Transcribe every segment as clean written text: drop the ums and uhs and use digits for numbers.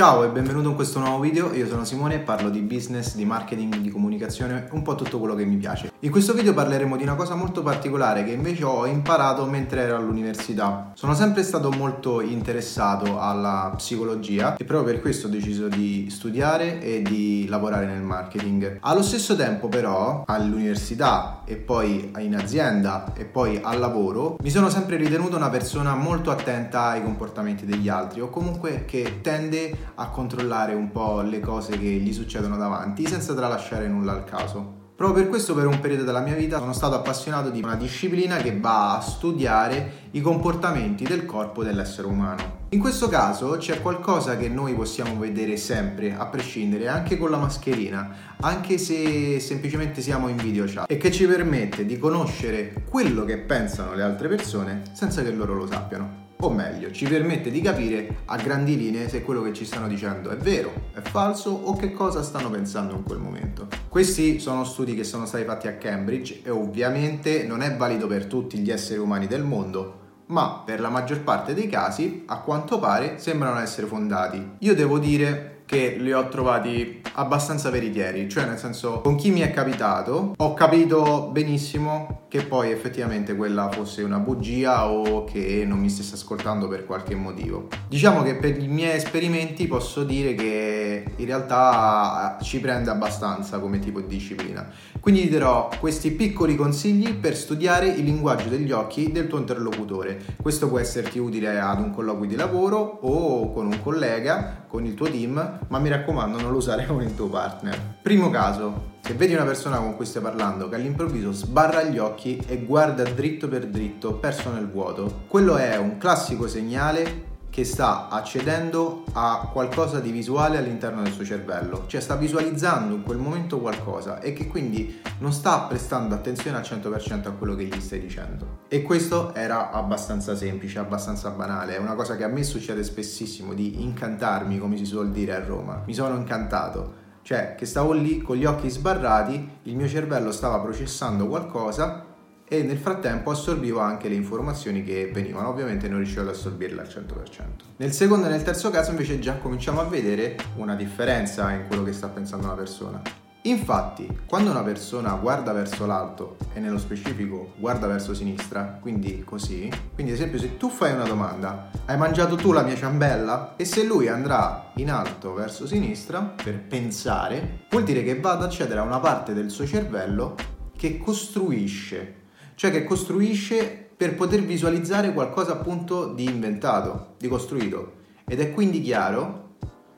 Ciao e benvenuto in questo nuovo video, io sono Simone e parlo di business, di marketing, di comunicazione, un po' tutto quello che mi piace. In questo video parleremo di una cosa molto particolare che invece ho imparato mentre ero all'università. Sono sempre stato molto interessato alla psicologia e proprio per questo ho deciso di studiare e di lavorare nel marketing. Allo stesso tempo però, all'università e poi in azienda e poi al lavoro, mi sono sempre ritenuto una persona molto attenta ai comportamenti degli altri o comunque che tende a controllare un po' le cose che gli succedono davanti senza tralasciare nulla al caso. Proprio per questo per un periodo della mia vita sono stato appassionato di una disciplina che va a studiare i comportamenti del corpo dell'essere umano. In questo caso c'è qualcosa che noi possiamo vedere sempre, a prescindere, anche con la mascherina, anche se semplicemente siamo in video chat, e che ci permette di conoscere quello che pensano le altre persone senza che loro lo sappiano. O meglio, ci permette di capire a grandi linee se quello che ci stanno dicendo è vero, è falso o che cosa stanno pensando in quel momento. Questi sono studi che sono stati fatti a Cambridge e ovviamente non è valido per tutti gli esseri umani del mondo, ma per la maggior parte dei casi, a quanto pare, sembrano essere fondati. Io devo dire che li ho trovati abbastanza veritieri, cioè nel senso, con chi mi è capitato ho capito benissimo che poi effettivamente quella fosse una bugia o che non mi stesse ascoltando per qualche motivo. Diciamo che per i miei esperimenti posso dire che in realtà ci prende abbastanza come tipo di disciplina, quindi ti darò questi piccoli consigli per studiare il linguaggio degli occhi del tuo interlocutore. Questo può esserti utile ad un colloquio di lavoro o con un collega, con il tuo team, ma mi raccomando non lo usare con il tuo partner. Primo caso: se vedi una persona con cui stai parlando che all'improvviso sbarra gli occhi e guarda dritto per dritto, perso nel vuoto, quello è un classico segnale che sta accedendo a qualcosa di visuale all'interno del suo cervello, cioè sta visualizzando in quel momento qualcosa e che quindi non sta prestando attenzione al 100% a quello che gli stai dicendo. E questo era abbastanza semplice, abbastanza banale, è una cosa che a me succede spessissimo, di incantarmi, come si suol dire a Roma. Mi sono incantato, cioè che stavo lì con gli occhi sbarrati, il mio cervello stava processando qualcosa e nel frattempo assorbivo anche le informazioni che venivano, ovviamente non riuscivo ad assorbirle al 100%. Nel secondo e nel terzo caso invece già cominciamo a vedere una differenza in quello che sta pensando la persona. Infatti, quando una persona guarda verso l'alto e nello specifico guarda verso sinistra, quindi così, quindi ad esempio se tu fai una domanda, hai mangiato tu la mia ciambella? E se lui andrà in alto verso sinistra per pensare, vuol dire che va ad accedere a una parte del suo cervello che costruisce, cioè che costruisce per poter visualizzare qualcosa appunto di inventato, di costruito, ed è quindi chiaro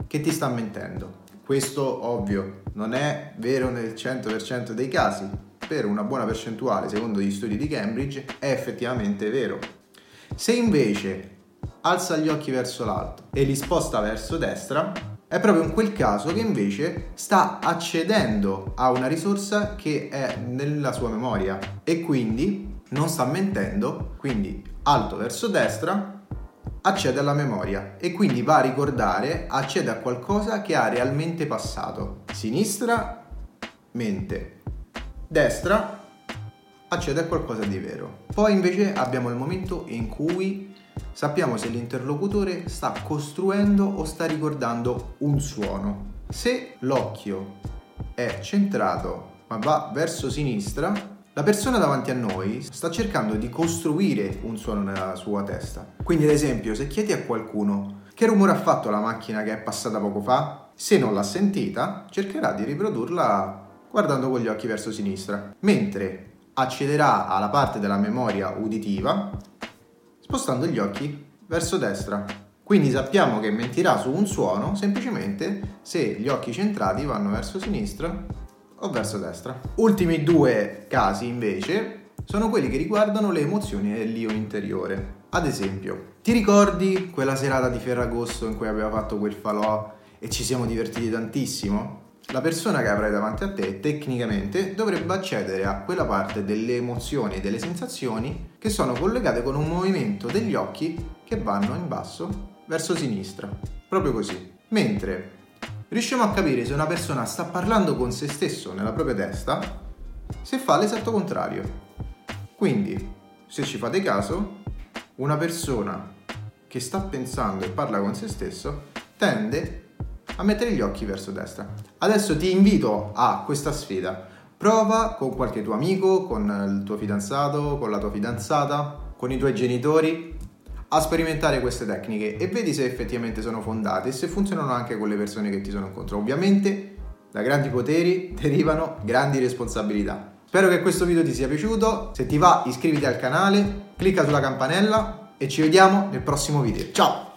che ti sta mentendo. Questo ovvio non è vero nel 100% dei casi, per una buona percentuale secondo gli studi di Cambridge è effettivamente vero. Se invece alza gli occhi verso l'alto e li sposta verso destra, è proprio in quel caso che invece sta accedendo a una risorsa che è nella sua memoria e quindi non sta mentendo, quindi alto verso destra accede alla memoria e quindi va a ricordare, accede a qualcosa che ha realmente passato. Sinistra, mente. Destra, accede a qualcosa di vero. Poi invece abbiamo il momento in cui sappiamo se l'interlocutore sta costruendo o sta ricordando un suono. Se l'occhio è centrato ma va verso sinistra, la persona davanti a noi sta cercando di costruire un suono nella sua testa. Quindi ad esempio se chiedi a qualcuno che rumore ha fatto la macchina che è passata poco fa, se non l'ha sentita cercherà di riprodurla guardando con gli occhi verso sinistra, mentre accederà alla parte della memoria uditiva spostando gli occhi verso destra. Quindi sappiamo che mentirà su un suono semplicemente se gli occhi centrati vanno verso sinistra o verso destra. Ultimi due casi invece sono quelli che riguardano le emozioni dell'io interiore. Ad esempio, ti ricordi quella serata di Ferragosto in cui aveva fatto quel falò e ci siamo divertiti tantissimo? La persona che avrai davanti a te tecnicamente dovrebbe accedere a quella parte delle emozioni e delle sensazioni che sono collegate con un movimento degli occhi che vanno in basso verso sinistra, proprio così. Mentre riusciamo a capire se una persona sta parlando con se stesso nella propria testa se fa l'esatto contrario. Quindi, se ci fate caso, una persona che sta pensando e parla con se stesso tende a mettere gli occhi verso destra. Adesso ti invito a questa sfida. Prova con qualche tuo amico, con il tuo fidanzato, con la tua fidanzata, con i tuoi genitori a sperimentare queste tecniche e vedi se effettivamente sono fondate e se funzionano anche con le persone che ti sono incontro. Ovviamente da grandi poteri derivano grandi responsabilità. Spero che questo video ti sia piaciuto, se ti va iscriviti al canale, clicca sulla campanella e ci vediamo nel prossimo video. Ciao!